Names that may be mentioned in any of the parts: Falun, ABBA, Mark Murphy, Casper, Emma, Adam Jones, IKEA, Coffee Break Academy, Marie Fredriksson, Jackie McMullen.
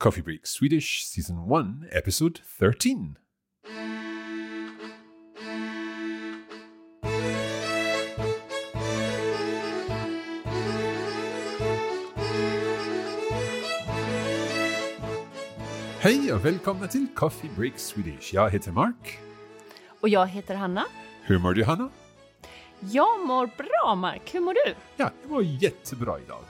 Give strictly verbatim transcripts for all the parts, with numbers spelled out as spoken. Coffee Break Swedish, Season one, Episode thirteen. Hej och välkomna till Coffee Break Swedish. Jag heter Mark. Och jag heter Hanna. Hur mår du, Hanna? Jag mår bra, Mark. Hur mår du? Ja, jag mår jättebra idag.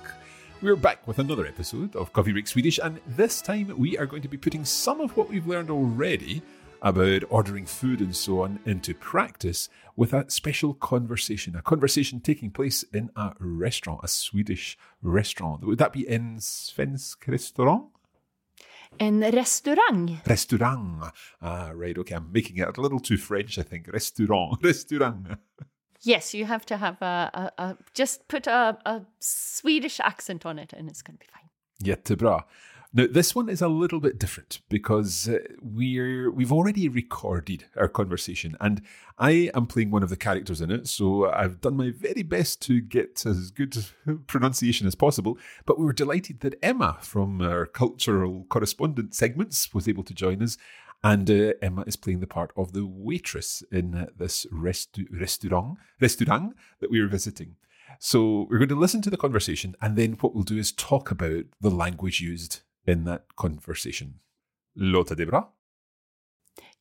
We're back with another episode of Coffee Break Swedish, and this time we are going to be putting some of what we've learned already about ordering food and so on into practice with a special conversation, a conversation taking place in a restaurant, a Swedish restaurant. Would that be en svensk restaurant? En restaurang. Restaurang. Ah, right, okay, I'm making it a little too French, I think. Restaurant, restaurang. Yes, you have to have a, a, a just put a, a Swedish accent on it and it's going to be fine. Jättebra. Now, this one is a little bit different because uh, we're, we've already recorded our conversation and I am playing one of the characters in it, so I've done my very best to get as good pronunciation as possible, but we were delighted that Emma from our cultural correspondent segments was able to join us. And uh, Emma is playing the part of the waitress in uh, this restu- restaurant, restaurant that we are visiting. So we're going to listen to the conversation, and then what we'll do is talk about the language used in that conversation. Låter det bra?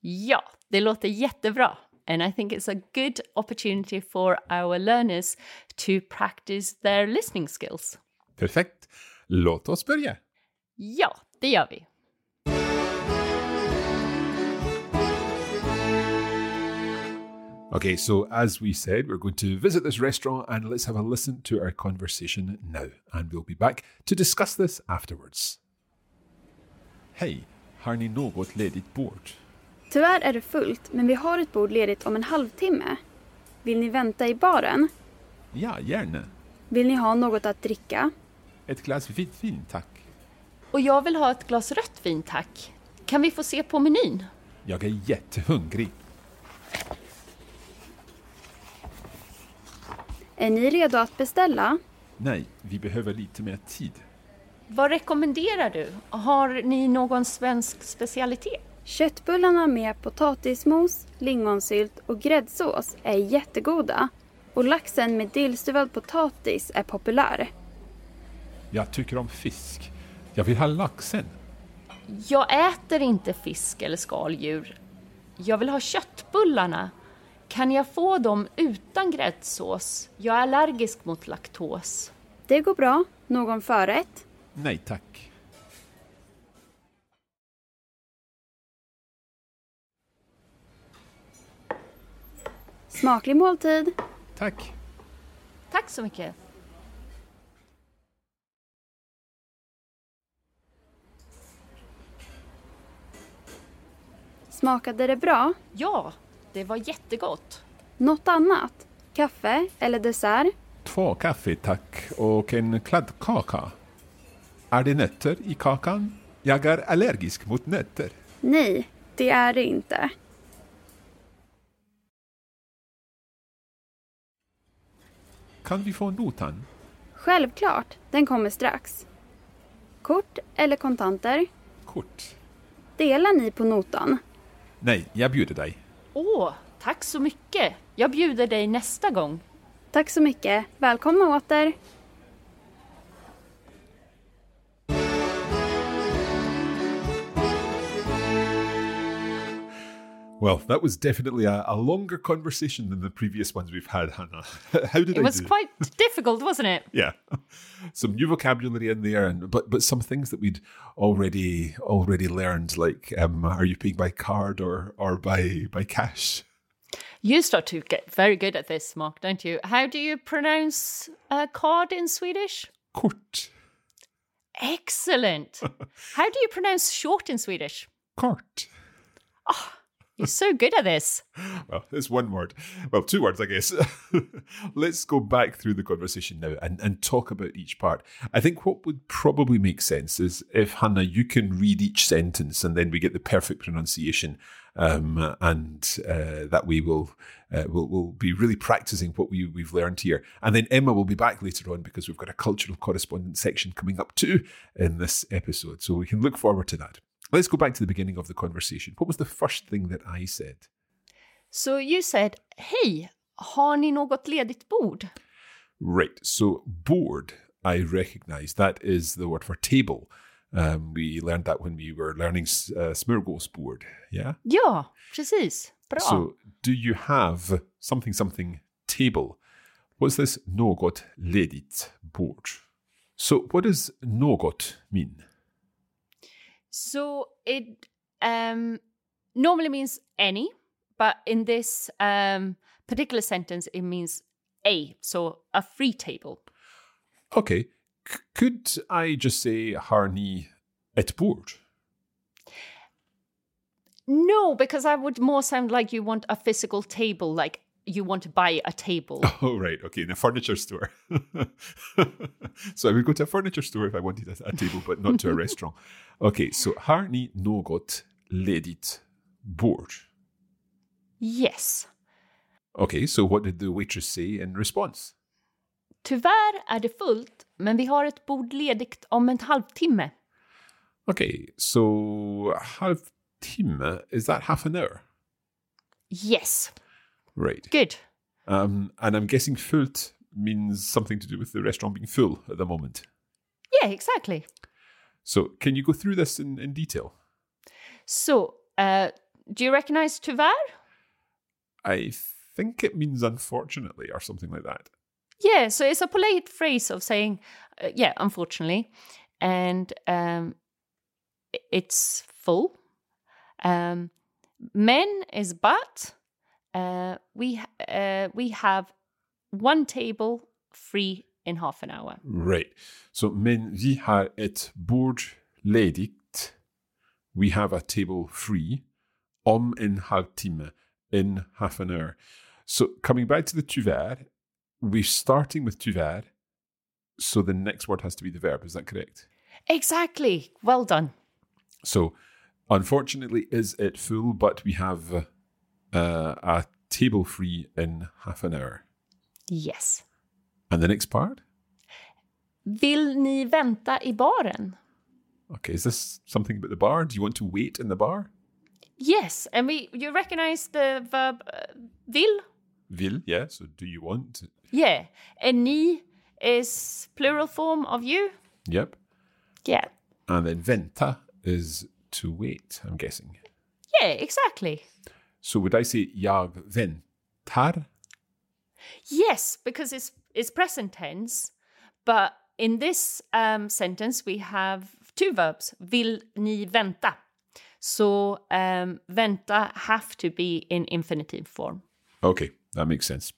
Ja, det låter jättebra. And I think it's a good opportunity for our learners to practice their listening skills. Perfekt. Låt oss börja. Ja, det gör vi. Okay, so as we said, we're going to visit this restaurant and let's have a listen to our conversation now. And we'll be back to discuss this afterwards. Hej, har ni något ledigt bord? Tyvärr är det fullt, men vi har ett bord ledigt om en halvtimme. Vill ni vänta i baren? Ja, gärna. Vill ni ha något att dricka? Ett glas vitt vin, tack. Och jag vill ha ett glas rött vin, tack. Kan vi få se på menyn? Jag är jättehungrig. Är ni redo att beställa? Nej, vi behöver lite mer tid. Vad rekommenderar du? Har ni någon svensk specialitet? Köttbullarna med potatismos, lingonsylt och gräddsås är jättegoda. Och laxen med dillstuvad potatis är populär. Jag tycker om fisk. Jag vill ha laxen. Jag äter inte fisk eller skaldjur. Jag vill ha köttbullarna. Kan jag få dem utan gräddsås? Jag är allergisk mot laktos. Det går bra. Någon förrätt? Nej, tack. Smaklig måltid. Tack. Tack så mycket. Smakade det bra? Ja. Det var jättegott. Något annat? Kaffe eller dessert? Två kaffe, tack. Och en kladdkaka. Är det nötter i kakan? Jag är allergisk mot nötter. Nej, det är det inte. Kan vi få notan? Självklart, den kommer strax. Kort eller kontanter? Kort. Delar ni på notan? Nej, jag bjuder dig. Åh, oh, tack så mycket. Jag bjuder dig nästa gång. Tack så mycket. Välkomna åter. Well, that was definitely a, a longer conversation than the previous ones we've had, Hannah. How did it I was do? Quite difficult, wasn't it? Yeah, some new vocabulary in there, and but but some things that we'd already already learned, like um, are you paying by card or or by by cash? You start to get very good at this, Mark, don't you? How do you pronounce uh, card in Swedish? Kort. Excellent. How do you pronounce short in Swedish? Kort. Oh, you're so good at this. Well, it's one word. Well, two words, I guess. Let's go back through the conversation now and, and talk about each part. I think what would probably make sense is if, Hannah, you can read each sentence and then we get the perfect pronunciation. Um, and uh, that way we'll, uh, we'll, we'll be really practicing what we, we've learned here. And then Emma will be back later on because we've got a cultural correspondence section coming up too in this episode. So we can look forward to that. Let's go back to the beginning of the conversation. What was the first thing that I said? So you said, "Hej, har ni något ledigt bord?" Right. So board, I recognize that is the word for table. Um, we learned that when we were learning uh, smörgåsbord, yeah? Ja, precis. Bra. So, do you have something, something table? What's this något ledigt bord? So, what does något mean? So, it um, normally means any, but in this um, particular sentence, it means a, so a free table. Okay. Could I just say, har ni ett bord? No, because that would more sound like you want a physical table, like you want to buy a table. Oh, right. Okay, in a furniture store. So I would go to a furniture store if I wanted a, a table, but not to a restaurant. Okay, so har ni något ledigt bord? Yes. Okay, so what did the waitress say in response? Tyvärr är det fullt, men vi har ett bord ledigt om en halvtimme. Okay, so halvtimme, is that half an hour? Yes. Right. Good. Um, and I'm guessing fullt means something to do with the restaurant being full at the moment. Yeah, exactly. So can you go through this in, in detail? So, uh, do you recognize tyvärr? I think it means unfortunately or something like that. Yeah, so it's a polite phrase of saying, uh, yeah, unfortunately. And um, it's full. Um, men is but. Uh, we uh, we have one table free in half an hour. Right. So, men vi har ett bord ledigt. We have a table free. Om en halvtimme. In half an hour. So, coming back to the tyvärr. We're starting with tyvärr, so the next word has to be the verb. Is that correct? Exactly. Well done. So, unfortunately, is it full, but we have uh, a table free in half an hour. Yes. And the next part? Vill ni vänta I baren? Okay, is this something about the bar? Do you want to wait in the bar? Yes, and we you recognize the verb uh, vill? Vill, yeah, so do you want? Yeah, and ni is plural form of you. Yep. Yeah. And then vänta is to wait, I'm guessing. Yeah, exactly. So would I say jag väntar? Yes, because it's it's present tense. But in this um, sentence, we have two verbs. Vill ni vänta? So um, vänta have to be in infinitive form. Okay. That makes sense.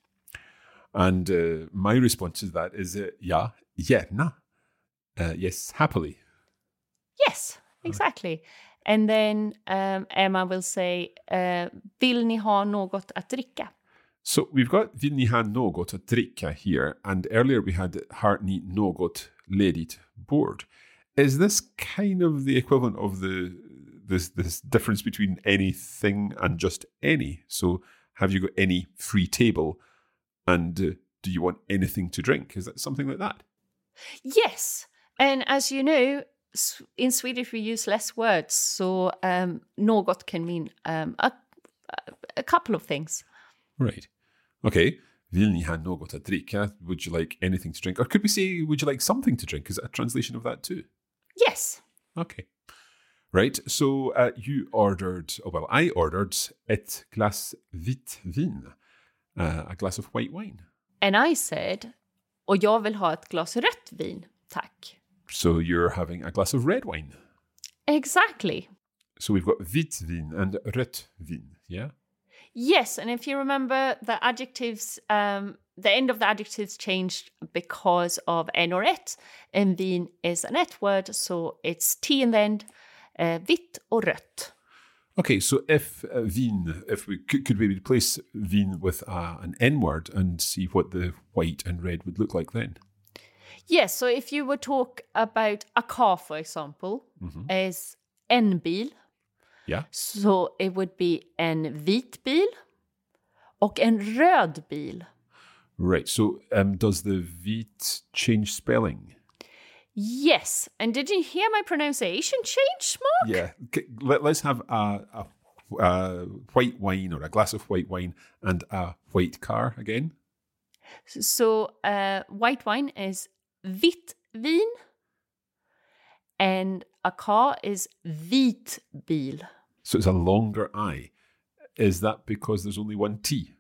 And uh, my response to that is, uh, yeah, yeah, nah. Uh, yes, happily. Yes, exactly. And then um, Emma will say, uh, vill ni ha något att dricka? So we've got vill ni ha något att dricka here. And earlier we had har ni något ledigt bord. Is this kind of the equivalent of the this this difference between anything and just any? So have you got any free table? And uh, do you want anything to drink? Is that something like that? Yes. And as you know, in Swedish we use less words. So um, något can mean um, a, a couple of things. Right. Okay. Vill ni ha något att dricka? Would you like anything to drink? Or could we say, would you like something to drink? Is that a translation of that too? Yes. Okay. Right, so uh, you ordered, oh, well, I ordered ett glas vitt vin, uh, a glass of white wine. And I said, och jag vill ha ett glas rött vin, tack. So you're having a glass of red wine. Exactly. So we've got vitt vin and rött vin, yeah? Yes, and if you remember the adjectives um, the end of the adjectives changed because of en or ett, and vin is an ett word, so it's t in the end, uh, vitt och rött. Okay, so if uh, vin, if we could, could we replace vin with uh, an n word and see what the white and red would look like then? Yes, so if you would talk about a car, for example, mm-hmm. is en bil. Yeah. So it would be en vit bil och en röd bil. Right, so um, does the vit change spelling? Yes, and did you hear my pronunciation change, Mark? Yeah, okay, let, let's have a, a, a white wine or a glass of white wine and a white car again. So uh, white wine is vitt vin and a car is vit bil. So it's a longer I. Is that because there's only one T?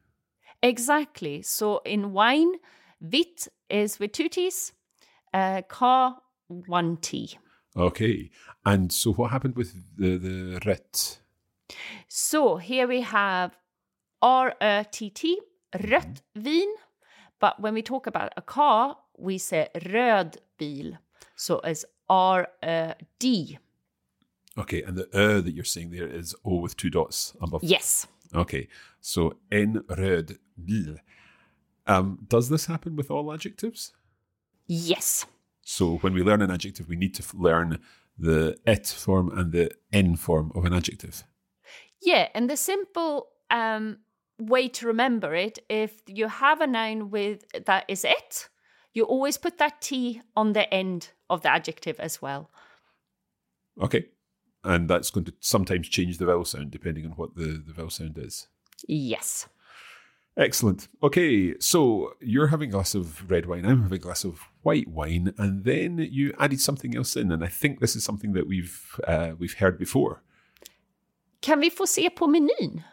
Exactly. So in wine, vit is with two T's, uh, car, one T. Okay. And so what happened with the, the rött? So here we have R-Ö-T-T, rött vin. But when we talk about a car, we say röd bil. So it's R-Ö-D. Okay. And the ö that you're saying there is O with two dots above. Yes. Okay, so en röd bil. Um, does this happen with all adjectives? Yes. So when we learn an adjective, we need to learn the it form and the en form of an adjective. Yeah, and the simple um, way to remember it, if you have a noun with that is it, you always put that T on the end of the adjective as well. Okay. And that's going to sometimes change the vowel sound, depending on what the, the vowel sound is. Yes. Excellent. Okay, so you're having a glass of red wine, I'm having a glass of white wine, and then you added something else in, and I think this is something that we've uh, we've heard before. Kan vi få se på menyn?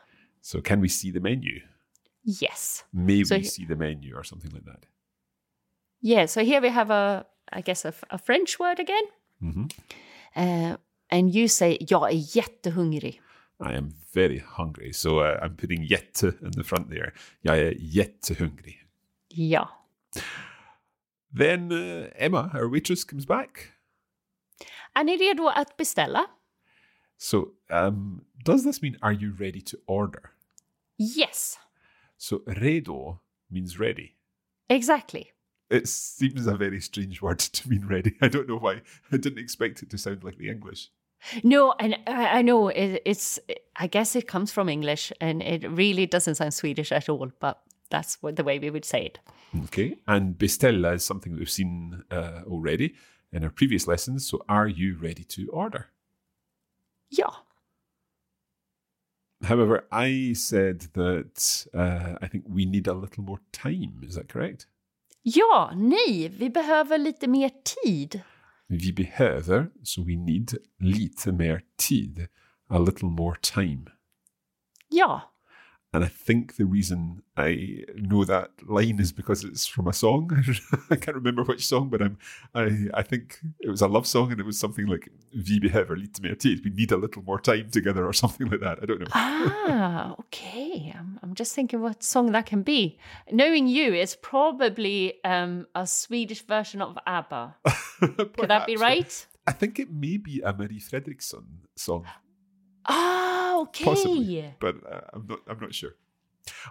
So can we see the menu? Yes. May so we he- see the menu or something like that? Yeah, so here we have, a, I guess, a, a French word again. Mm-hmm. Uh, And you say, jag är jättehungrig. I am very hungry. So uh, I'm putting jätte in the front there. Jag är jättehungrig. Ja. Then uh, Emma, our waitress, comes back. Är ni redo att beställa? So um, does this mean, are you ready to order? Yes. So redo means ready. Exactly. It seems a very strange word to mean ready. I don't know why. I didn't expect it to sound like the English. No, and I know it, it's, I guess it comes from English and it really doesn't sound Swedish at all, but that's what, the way we would say it. Okay. And beställa is something that we've seen uh, already in our previous lessons. So are you ready to order? Yeah. However, I said that uh, I think we need a little more time. Is that correct? Ja, nej, vi behöver lite mer tid. Vi behöver, so we need, lite mer tid. A little more time. Ja. And I think the reason I know that line is because it's from a song. I can't remember which song, but I'm, I, I think it was a love song and it was something like, vi behöver lite mer tid. We need a little more time together or something like that. I don't know. Ah, okay. I'm, I'm just thinking what song that can be. Knowing you, it's probably um, a Swedish version of ABBA. Could that be right? I think it may be a Marie Fredriksson song. Ah, okay. Possibly, but uh, I'm not. I'm not sure.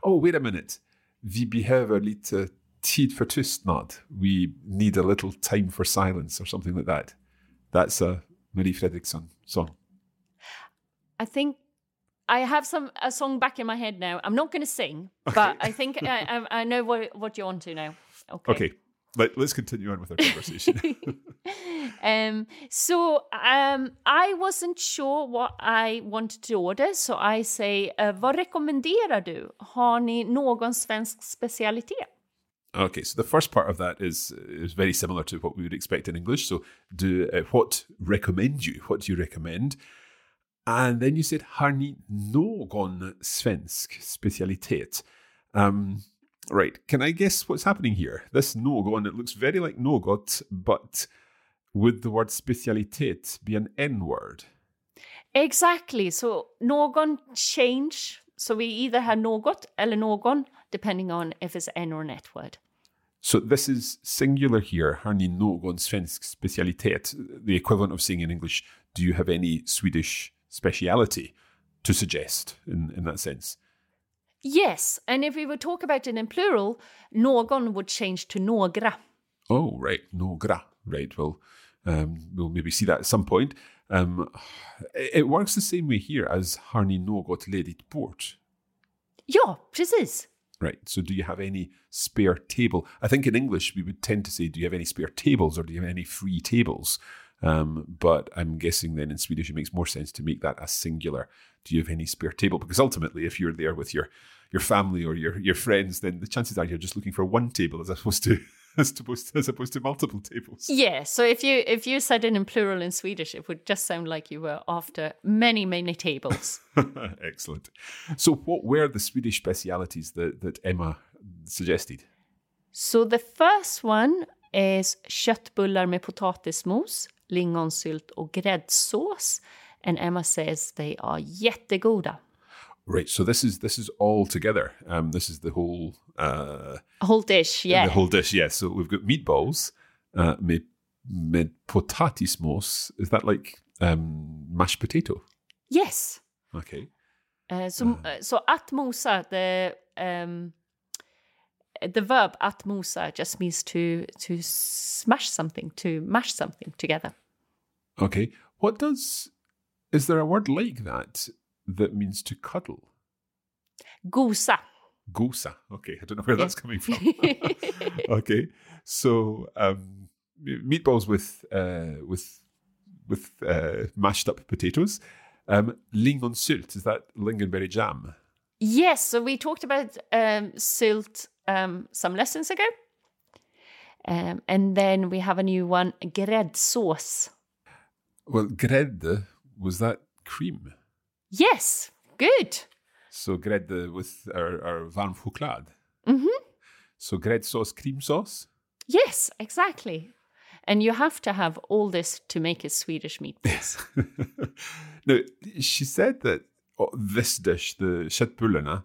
Oh, wait a minute. Vi behöver lite tid för tystnad. We need a little time for silence, or something like that. That's a Marie Fredriksson song. I think I have some a song back in my head now. I'm not going to sing, okay. But I think I, I know what what you're onto now. Okay. Okay. Let, let's continue on with our conversation. um, so um, I wasn't sure what I wanted to order, so I say, uh, vad rekommenderar du? Har ni någon svensk specialitet? Okay, so the first part of that is is very similar to what we would expect in English. So, do uh, what recommend you? What do you recommend? And then you said, har ni någon svensk specialitet? Um Right, can I guess what's happening here? This någon, it looks very like något, but would the word specialitet be an N word? Exactly, so någon change So we either have något eller någon, depending on if it's an or an et word. So this is singular here. Har ni någon svensk specialitet? The equivalent of saying in English, do you have any Swedish speciality to suggest in, in that sense? Yes. And if we would talk about it in plural, någon would change to några. Oh, right. Några. Right. Well, um, we'll maybe see that at some point. Um, it, it works the same way here as har ni något ledigt bord? Ja, precis. Right. So do you have any spare table? I think in English we would tend to say, do you have any spare tables or do you have any free tables? Um, but I'm guessing then in Swedish it makes more sense to make that a singular. Do you have any spare table? Because ultimately if you're there with your, your family or your, your friends, then the chances are you're just looking for one table as opposed to as opposed to, as opposed to multiple tables. Yeah. So if you if you said it in plural in Swedish, it would just sound like you were after many, many tables. Excellent. So what were the Swedish specialities that, that Emma suggested? So the first one is köttbullar med potatismos, lingonsylt och gräddsås. And Emma says they are jättegoda. Right, so this is this is all together. Um, this is the whole uh, whole dish, yeah. The whole dish, yeah. So we've got meatballs, uh, med, med potatismos. Is that like um, mashed potato? Yes. Okay. Uh, so uh, so att mosa, the um, the verb att mosa just means to to smash something, to mash something together. Okay. What does is there a word like that? That means to cuddle. Gosa. Gosa. Okay, I don't know where yeah. that's coming from. Okay, so um, meatballs with uh, with with uh, mashed up potatoes. Um, lingonsylt, is that lingonberry jam? Yes. So we talked about um, sylt um, some lessons ago, um, and then we have a new one: gräddsås. Well, grädde, was that cream? Yes, good. So grädde with our, our varm choklad. Mm-hmm. So gräddsås, cream sauce? Yes, exactly. And you have to have all this to make a Swedish meatballs. Now, she said that oh, this dish, the köttbullarna,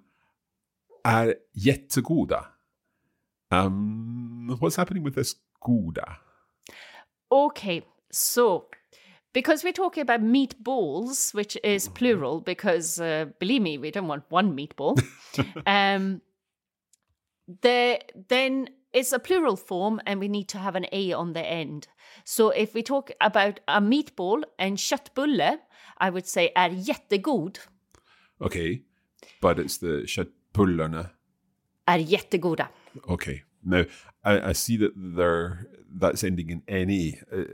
are jättegoda. Um, what's happening with this goda? Okay, so... because we're talking about meatballs, which is plural, because uh, believe me, we don't want one meatball. um, the, then it's a plural form, and we need to have an a on the end. So if we talk about a meatball and köttbulle, I would say är jättegod. Okay, but it's the köttbullarna. Är jättegoda. Okay, now I, I see that there that's ending in n-e. Uh,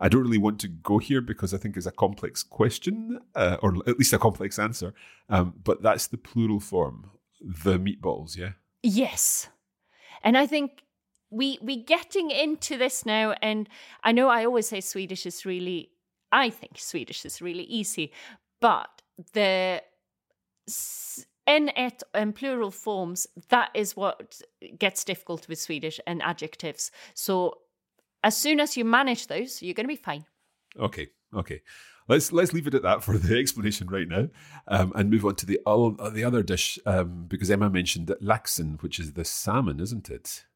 I don't really want to go here because I think it's a complex question, uh, or at least a complex answer. Um, but that's the plural form, the meatballs, yeah? Yes. And I think we, we're getting into this now. And I know I always say Swedish is really, I think Swedish is really easy. But the n-et and plural forms, that is what gets difficult with Swedish and adjectives. So... as soon as you manage those, you're going to be fine. Okay, okay. Let's let's leave it at that for the explanation right now, um, and move on to the all, the other dish um, because Emma mentioned that laxen, which is the salmon, isn't it?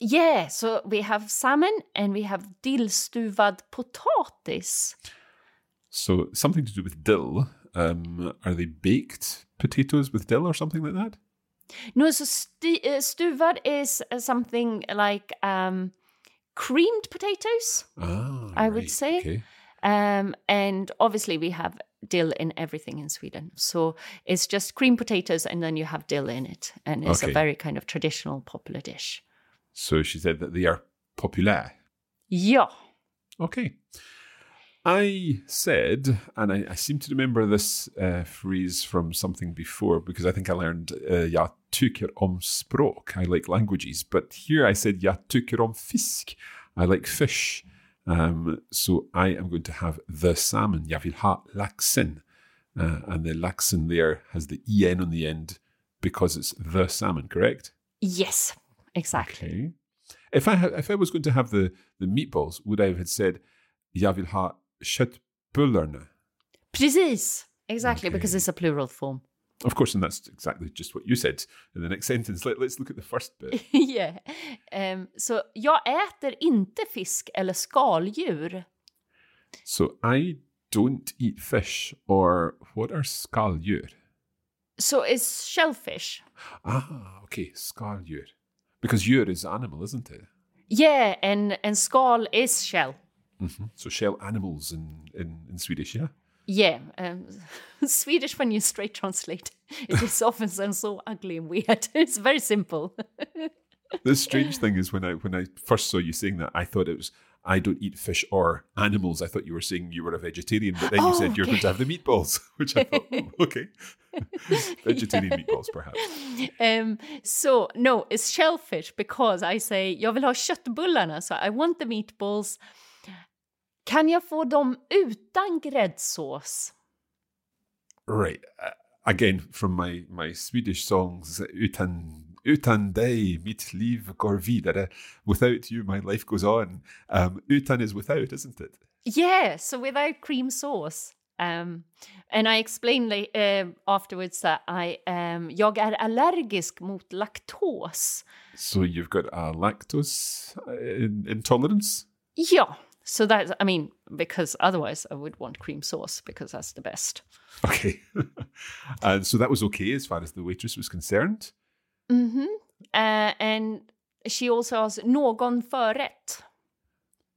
Yeah. So we have salmon and we have dillstuvad potatis. So something to do with dill. Um, are they baked potatoes with dill or something like that? No. So stu- uh, stuvad is uh, something like. Um, Creamed potatoes, ah, I right. would say. Okay. Um, and obviously we have dill in everything in Sweden. So it's just creamed potatoes and then you have dill in it. And it's okay. A very kind of traditional popular dish. So she said that they are popular. Yeah. Okay. I said, and I, I seem to remember this uh, phrase from something before because I think I learned uh, "jag tycker om språk." I like languages, but here I said "jag tycker om fisk." I like fish, um, so I am going to have the salmon. Jag vill ha laxen, uh, and the laxen there has the en on the end because it's the salmon. Correct? Yes, exactly. Okay. If I ha- if I was going to have the the meatballs, would I have said "jag vill ha"? Köttbullarna. Precis, exactly, okay. Because it's a plural form. Of course, and that's exactly just what you said in the next sentence. Let, let's look at the first bit. Yeah. Um, so, jag äter inte fisk eller skaldjur. So, I don't eat fish, or what are skaldjur? So, it's shellfish. Ah, okay, skaldjur. Because djur is animal, isn't it? Yeah, and, and skal is shell. Mm-hmm. So, shell animals in, in, in Swedish, yeah? Yeah, um, Swedish, when you straight translate, it just often sounds so ugly and weird. It's very simple. The strange thing is when I when I first saw you saying that, I thought it was, I don't eat fish or animals. I thought you were saying you were a vegetarian, but then oh, you said you're okay. going to have the meatballs, which I thought, oh, okay. Vegetarian yeah. meatballs, perhaps. Um, so, no, it's shellfish because I say, jag vill ha köttbullarna, so I want the meatballs. Kan jag få dem utan gräddsås? Right. Uh, again, from my, my Swedish songs, utan, utan dig, mitt liv går vidare. Without you, my life goes on. Um, utan is without, isn't it? Yeah, so without cream sauce. Um, and I explained uh, afterwards that I um, jag är allergisk mot laktos. So you've got a lactose intolerance? Yeah. So that's, I mean, because otherwise I would want cream sauce because that's the best. Okay. And so that was okay as far as the waitress was concerned? Mm-hmm. Uh, and she also asked, någon förrätt?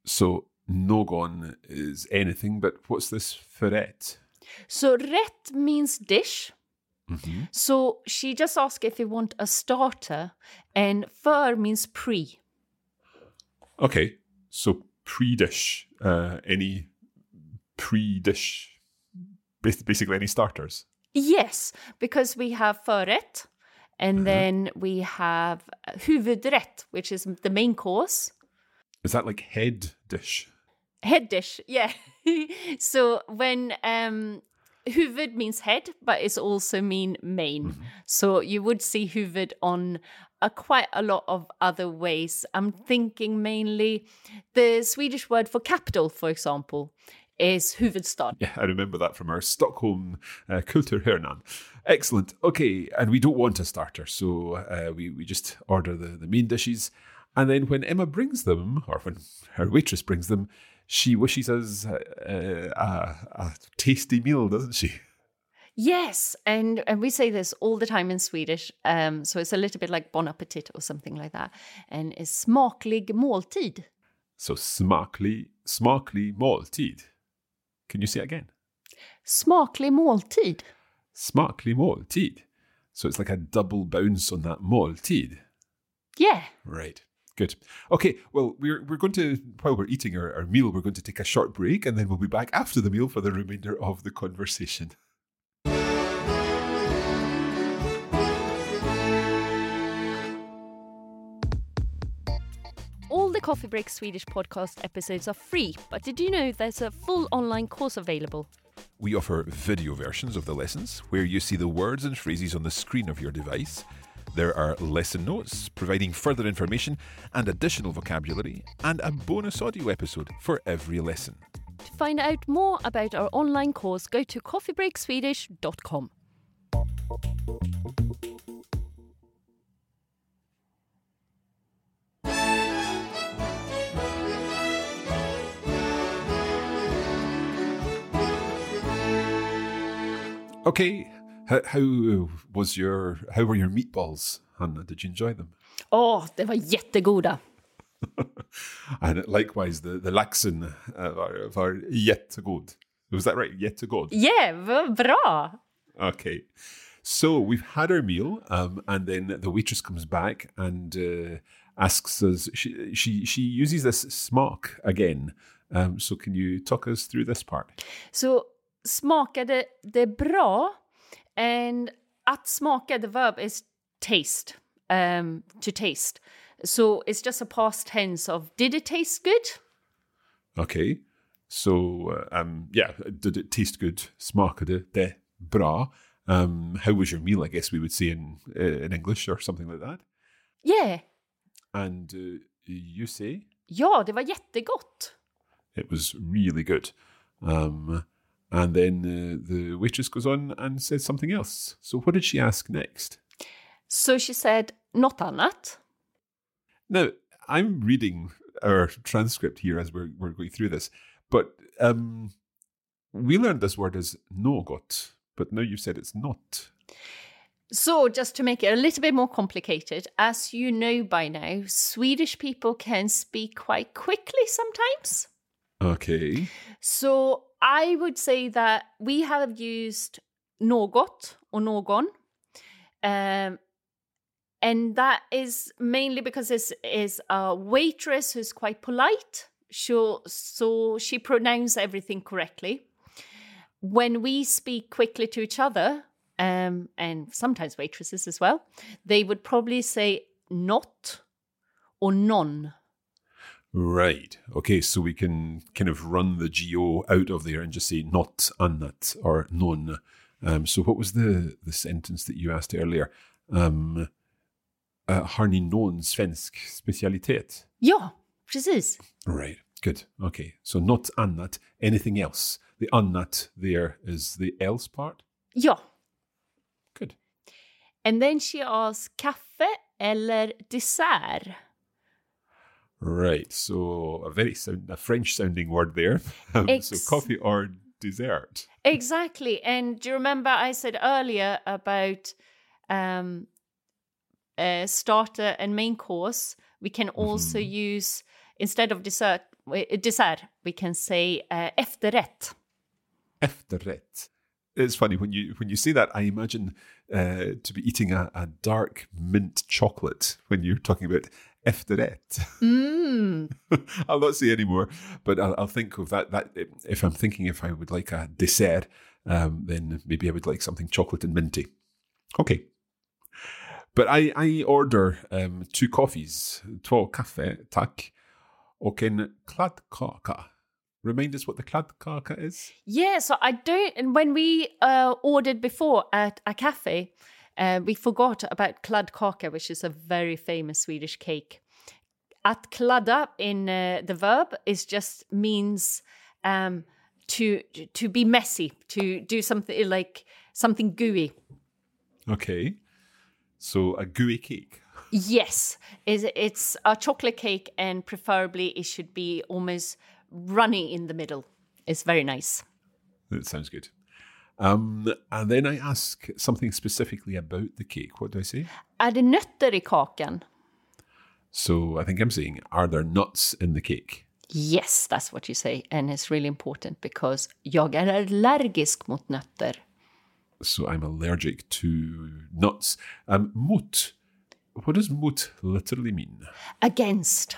So någon is anything, but what's this förrätt? So rätt means dish. Mm-hmm. So she just asked if they want a starter, and för means pre. Okay. So pre-dish, uh, any pre-dish, basically any starters? Yes, because we have förrätt, and mm-hmm. then we have huvudrätt, which is the main course. Is that like head dish? Head dish, yeah. So when um, huvud means head, but it's also mean main. Mm-hmm. So you would see huvud on Uh, quite a lot of other ways. I'm thinking mainly the Swedish word for capital, for example, is huvudstad. Yeah, I remember that from our Stockholm uh, Kulturhörnan. Excellent. Okay, and we don't want a starter, so uh, we, we just order the, the main dishes. And then when Emma brings them, or when her waitress brings them, she wishes us uh, uh, a, a tasty meal, doesn't she? Yes, and, and we say this all the time in Swedish, um, so it's a little bit like bon appetit or something like that, and it's smaklig måltid. So smaklig, smaklig måltid. Can you say it again? Smaklig måltid. Smaklig måltid. So it's like a double bounce on that måltid. Yeah. Right. Good. Okay, well, we're we're going to, while we're eating our, our meal, we're going to take a short break, and then we'll be back after the meal for the remainder of the conversation. All the Coffee Break Swedish podcast episodes are free, but did you know there's a full online course available? We offer video versions of the lessons, where you see the words and phrases on the screen of your device. There are lesson notes, providing further information and additional vocabulary, and a bonus audio episode for every lesson. To find out more about our online course, go to coffee break swedish dot com. Okay, how, how was your how were your meatballs, Hanna? Did you enjoy them? Oh, they were jättegoda. And likewise, the the laxen var, var jättegod. Was that right? Jättegod. Yeah, bra. Okay, so we've had our meal, um, and then the waitress comes back and uh, asks us. She she she uses this smak again. Um, so can you talk us through this part? So. Smakade det bra? And att smaka, the verb is taste, um, to taste. So it's just a past tense of did it taste good? Okay. So, um, yeah, did it taste good? Smakade det bra? Um, how was your meal, I guess we would say in, uh, in English or something like that. Yeah. And uh, you say? Ja, det var jättegott. It was really good. Um... And then uh, the waitress goes on and says something else. So what did she ask next? So she said, "Något annat." Now, I'm reading our transcript here as we're, we're going through this, but um, we learned this word as något, but now you've said it's not. So just to make it a little bit more complicated, as you know by now, Swedish people can speak quite quickly sometimes. Okay. So I would say that we have used något or någon. Um, and that is mainly because this is a waitress who's quite polite. She'll, so she pronounces everything correctly. When we speak quickly to each other, um, and sometimes waitresses as well, they would probably say not or non. Right. Okay, so we can kind of run the G O out of there and just say not annat or non. Um, so what was the, the sentence that you asked earlier? Um, uh, har ni någon svensk specialitet? Ja, precis. Right, good. Okay, so not annat, anything else. The annat there is the else part? Ja. Good. And then she asked kaffe eller dessert? Right, so a very sound, a French-sounding word there. Um, Ex- so coffee or dessert. Exactly, and do you remember I said earlier about um, uh, starter and main course? We can also mm-hmm. use, instead of dessert, uh, dessert, we can say uh, efterrätt. Efterrätt. It's funny, when you when you say that, I imagine uh, to be eating a, a dark mint chocolate when you're talking about efterrätt. Mm. I'll not say any more, but I'll, I'll think of that. That if I'm thinking if I would like a dessert, um, then maybe I would like something chocolate and minty. Okay. But I, I order um, two coffees, två kaffe, tack, och en kladdkaka. Remind us what the kladdkaka is? Yeah, so I don't... And when we uh, ordered before at a cafe, uh, we forgot about kladdkaka, which is a very famous Swedish cake. Att kladda in uh, the verb is just means um, to to be messy, to do something like something gooey. Okay. So a gooey cake. Yes. It's, it's a chocolate cake, and preferably it should be almost... runny in the middle. It's very nice. That sounds good. Um, and then I ask something specifically about the cake. What do I say? Är det nötter I kakan? So I think I'm saying, are there nuts in the cake? Yes, that's what you say. And it's really important because jag är allergisk mot nötter. So I'm allergic to nuts. Um, mot. What does mot literally mean? Against.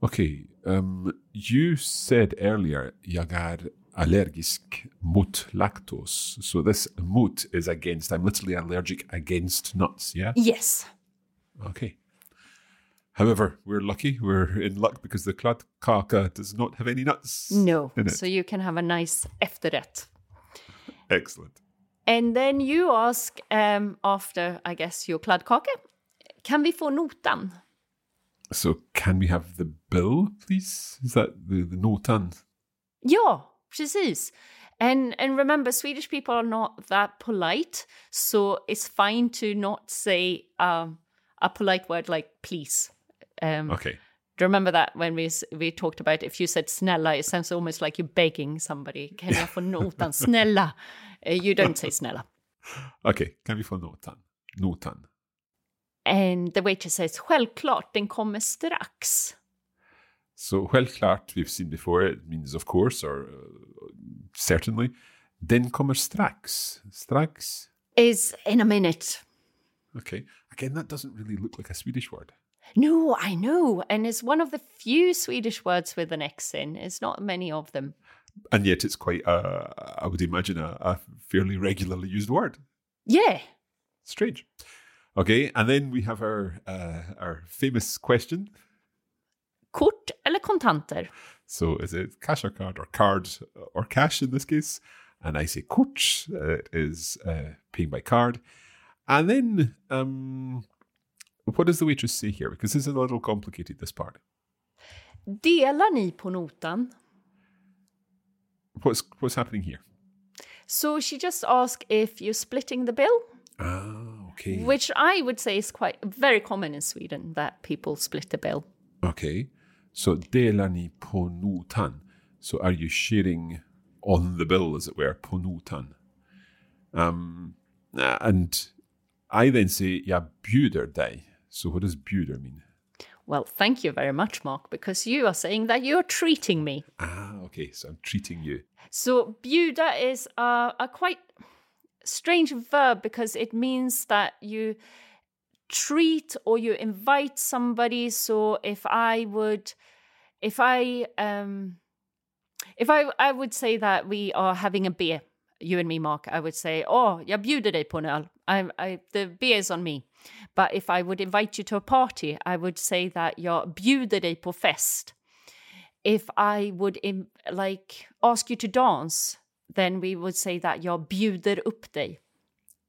Okay, um, you said earlier, jag är allergisk mot laktos. So this mot is against. I'm literally allergic against nuts, yeah? Yes. Okay. However, we're lucky. We're in luck because the kladdkaka does not have any nuts. No, in it. So you can have a nice efterrätt. Excellent. And then you ask, um, after, I guess, your kladdkaka, kan vi få notan? So can we have the bill, please? Is that the, the notan? Ja, precis. And and remember, Swedish people are not that polite, so it's fine to not say um, a polite word like please. Um, okay. Do you remember that when we we talked about if you said snälla, it sounds almost like you're begging somebody. Can you få notan? Snälla. Uh, you don't say snälla. Okay, can we få notan? Notan. And the waitress says, självklart, den kommer strax. So, självklart, we've seen before, it means of course, or uh, certainly. Den kommer strax. Strax? Is in a minute. Okay. Again, that doesn't really look like a Swedish word. No, I know. And it's one of the few Swedish words with an X in. It's not many of them. And yet it's quite, uh, I would imagine, a, a fairly regularly used word. Yeah. Strange. Okay, and then we have our uh, our famous question. Kort eller kontanter? So is it cash or card or card or cash in this case? And I say kort, uh, it is uh, paying by card. And then um, what does the waitress say here? Because this is a little complicated, this part. Delar ni på notan? What's what's happening here? So she just asked if you're splitting the bill. Ah, okay. Which I would say is quite very common in Sweden, that people split the bill. Okay. So delar ni på notan? So are you sharing on the bill, as it were, på notan? Um, and I then say, yeah, bjuder dig. So what does bjuder mean? Well, thank you very much, Mark, because you are saying that you're treating me. Ah, okay, so I'm treating you. So bjuda is a, a quite strange verb because it means that you treat or you invite somebody. So if I would, if I, um, if I, I would say that we are having a beer, you and me, Mark, I would say, oh, jag bjuder dig på en öl. I, I, the beer is on me. But if I would invite you to a party, I would say that jag bjuder dig på fest. If I would im- like ask you to dance, then we would say that jag bjuder upp dig.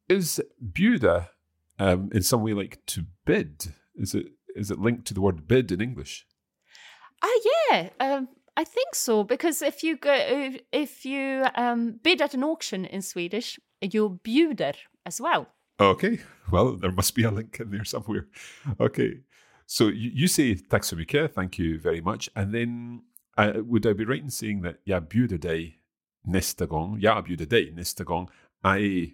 Is bjuda um, in some way like to bid? Is it is it linked to the word bid in English? Ah, uh, yeah, um, I think so. Because if you go, if you um, bid at an auction in Swedish, you bjuder as well. Okay, well, there must be a link in there somewhere. Okay, so you, you say tack så mycket, thank you very much, and then uh, would I be right in saying that jag bjuder dig nästa gång? Jag bjuder dig nästa gång. I,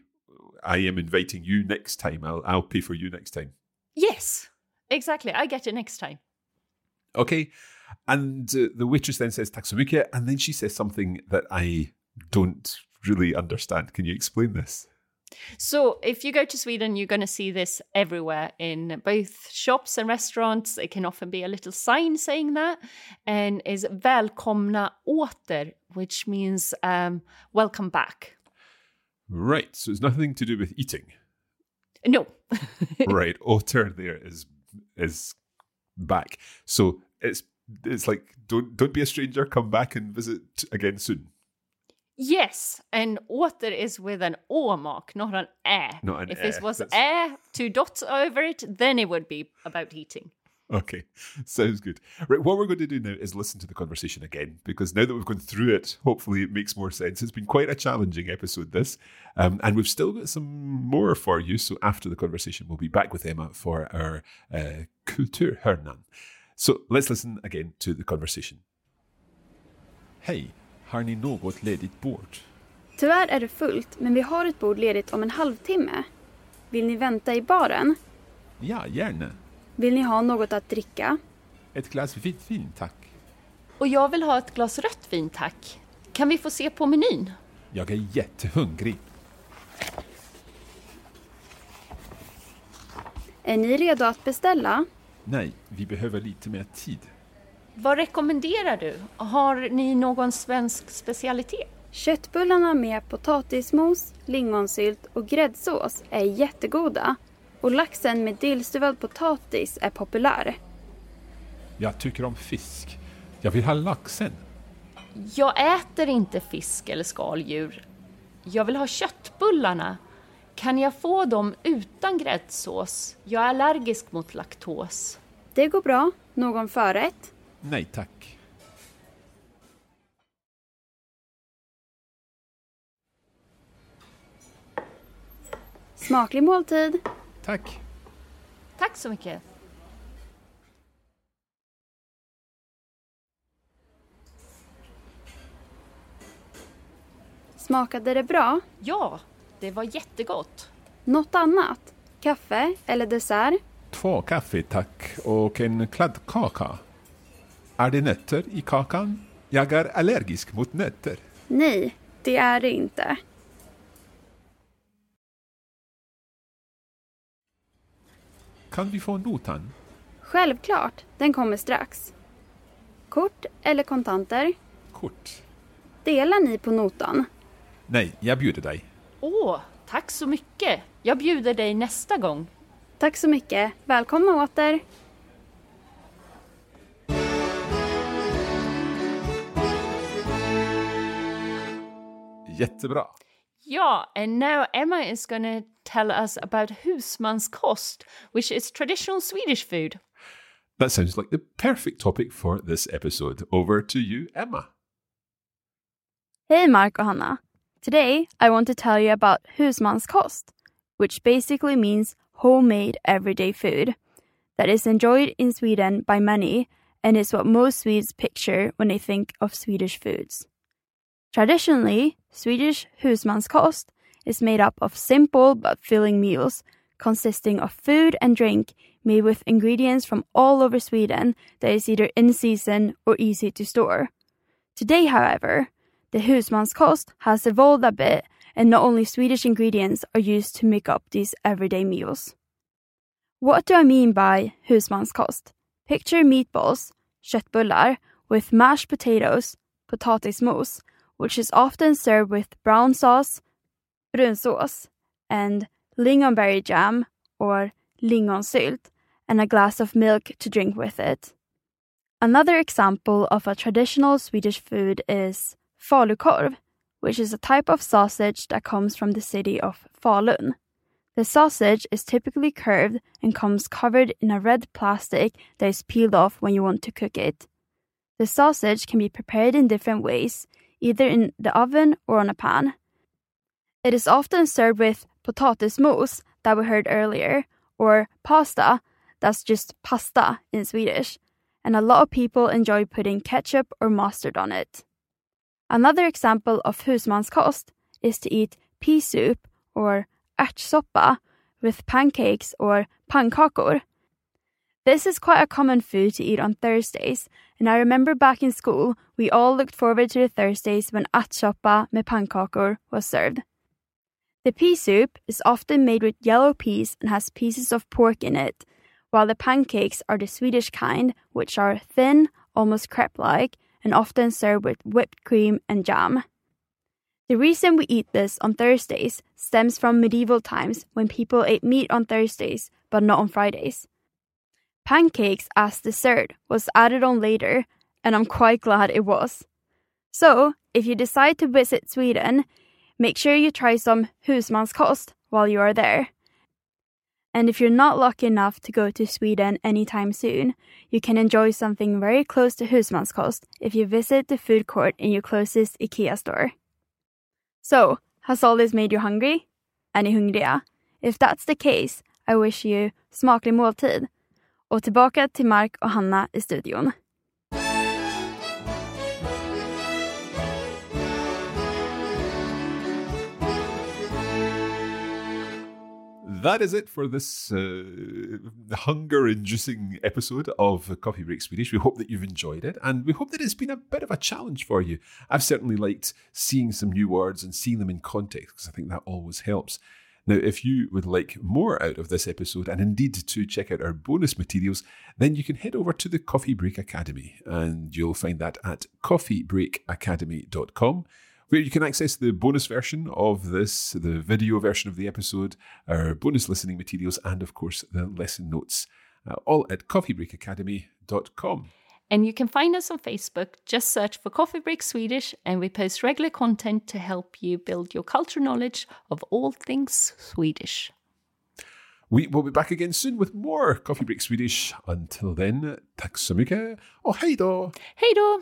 I am inviting you next time. I'll, I'll pay for you next time. Yes, exactly. I get it next time. Okay, and uh, the waitress then says tack så mycket, and then she says something that I don't really understand. Can you explain this? So if you go to Sweden, you're going to see this everywhere in both shops and restaurants. It can often be a little sign saying that, and is välkomna åter, which means um, welcome back. Right. So it's nothing to do with eating. No. Right. Åter there is is back. So it's it's like don't don't be a stranger. Come back and visit again soon. Yes, and åter is with an å mark, not an ä. Not an if ä. This was That's... ä, two dots over it, then it would be about eating. Okay, sounds good. Right, what we're going to do now is listen to the conversation again, because now that we've gone through it, hopefully it makes more sense. It's been quite a challenging episode, this, um, and we've still got some more for you. So after the conversation, we'll be back with Emma for our uh, Kulturhörnan. So let's listen again to the conversation. Hey. Har ni något ledigt bord? Tyvärr är det fullt, men vi har ett bord ledigt om en halvtimme. Vill ni vänta i baren? Ja, gärna. Vill ni ha något att dricka? Ett glas vitt vin, tack. Och jag vill ha ett glas rött vin, tack. Kan vi få se på menyn? Jag är jättehungrig. Är ni redo att beställa? Nej, vi behöver lite mer tid. Vad rekommenderar du? Har ni någon svensk specialitet? Köttbullarna med potatismos, lingonsylt och gräddsås är jättegoda. Och laxen med dillstuvad potatis är populär. Jag tycker om fisk. Jag vill ha laxen. Jag äter inte fisk eller skaldjur. Jag vill ha köttbullarna. Kan jag få dem utan gräddsås? Jag är allergisk mot laktos. Det går bra. Någon förrätt? Nej, tack. Smaklig måltid. Tack. Tack så mycket. Smakade det bra? Ja, det var jättegott. Något annat? Kaffe eller dessert? Två kaffe, tack. Och en kladdkaka. Är det nötter i kakan? Jag är allergisk mot nötter. Nej, det är det inte. Kan vi få notan? Självklart, den kommer strax. Kort eller kontanter? Kort. Delar ni på notan? Nej, jag bjuder dig. Åh, tack så mycket. Jag bjuder dig nästa gång. Tack så mycket. Välkomna åter. Jättebra. Yeah, and now Emma is going to tell us about husmanskost, which is traditional Swedish food. That sounds like the perfect topic for this episode. Over to you, Emma. Hey Mark och Hanna. Today I want to tell you about husmanskost, which basically means homemade everyday food that is enjoyed in Sweden by many and is what most Swedes picture when they think of Swedish foods. Traditionally, Swedish husmanskost is made up of simple but filling meals consisting of food and drink made with ingredients from all over Sweden that is either in season or easy to store. Today, however, the husmanskost has evolved a bit, and not only Swedish ingredients are used to make up these everyday meals. What do I mean by husmanskost? Picture meatballs, köttbullar, with mashed potatoes, potatismos, which is often served with brown sauce, brunsås, and lingonberry jam or lingonsylt, and a glass of milk to drink with it. Another example of a traditional Swedish food is falukorv, which is a type of sausage that comes from the city of Falun. The sausage is typically curved and comes covered in a red plastic that is peeled off when you want to cook it. The sausage can be prepared in different ways, either in the oven or on a pan. It is often served with potatismos that we heard earlier, or pasta, that's just pasta in Swedish, and a lot of people enjoy putting ketchup or mustard on it. Another example of husmanskost is to eat pea soup or ärtsoppa with pancakes or pannkakor. This is quite a common food to eat on Thursdays, and I remember back in school we all looked forward to the Thursdays when ärtsoppa med pannkakor was served. The pea soup is often made with yellow peas and has pieces of pork in it, while the pancakes are the Swedish kind, which are thin, almost crepe-like, and often served with whipped cream and jam. The reason we eat this on Thursdays stems from medieval times when people ate meat on Thursdays, but not on Fridays. Pancakes as dessert was added on later, and I'm quite glad it was. So, if you decide to visit Sweden, make sure you try some husmanskost while you are there. And if you're not lucky enough to go to Sweden anytime soon, you can enjoy something very close to husmanskost if you visit the food court in your closest IKEA store. So, has all this made you hungry? Är ni hungriga? If that's the case, I wish you smaklig måltid. Och tillbaka till Mark och Hanna i studion. That is it for this uh, hunger-inducing episode of Coffee Break Swedish. We hope that you've enjoyed it, and we hope that it's been a bit of a challenge for you. I've certainly liked seeing some new words and seeing them in context, because I think that always helps. Now, if you would like more out of this episode, and indeed to check out our bonus materials, then you can head over to the Coffee Break Academy, and you'll find that at coffee break academy dot com. Where you can access the bonus version of this, the video version of the episode, our bonus listening materials, and of course the lesson notes, uh, all at coffee break academy dot com. And you can find us on Facebook. Just search for Coffee Break Swedish, and we post regular content to help you build your cultural knowledge of all things Swedish. We will be back again soon with more Coffee Break Swedish. Until then, tack så mycket och hej då! Hej då!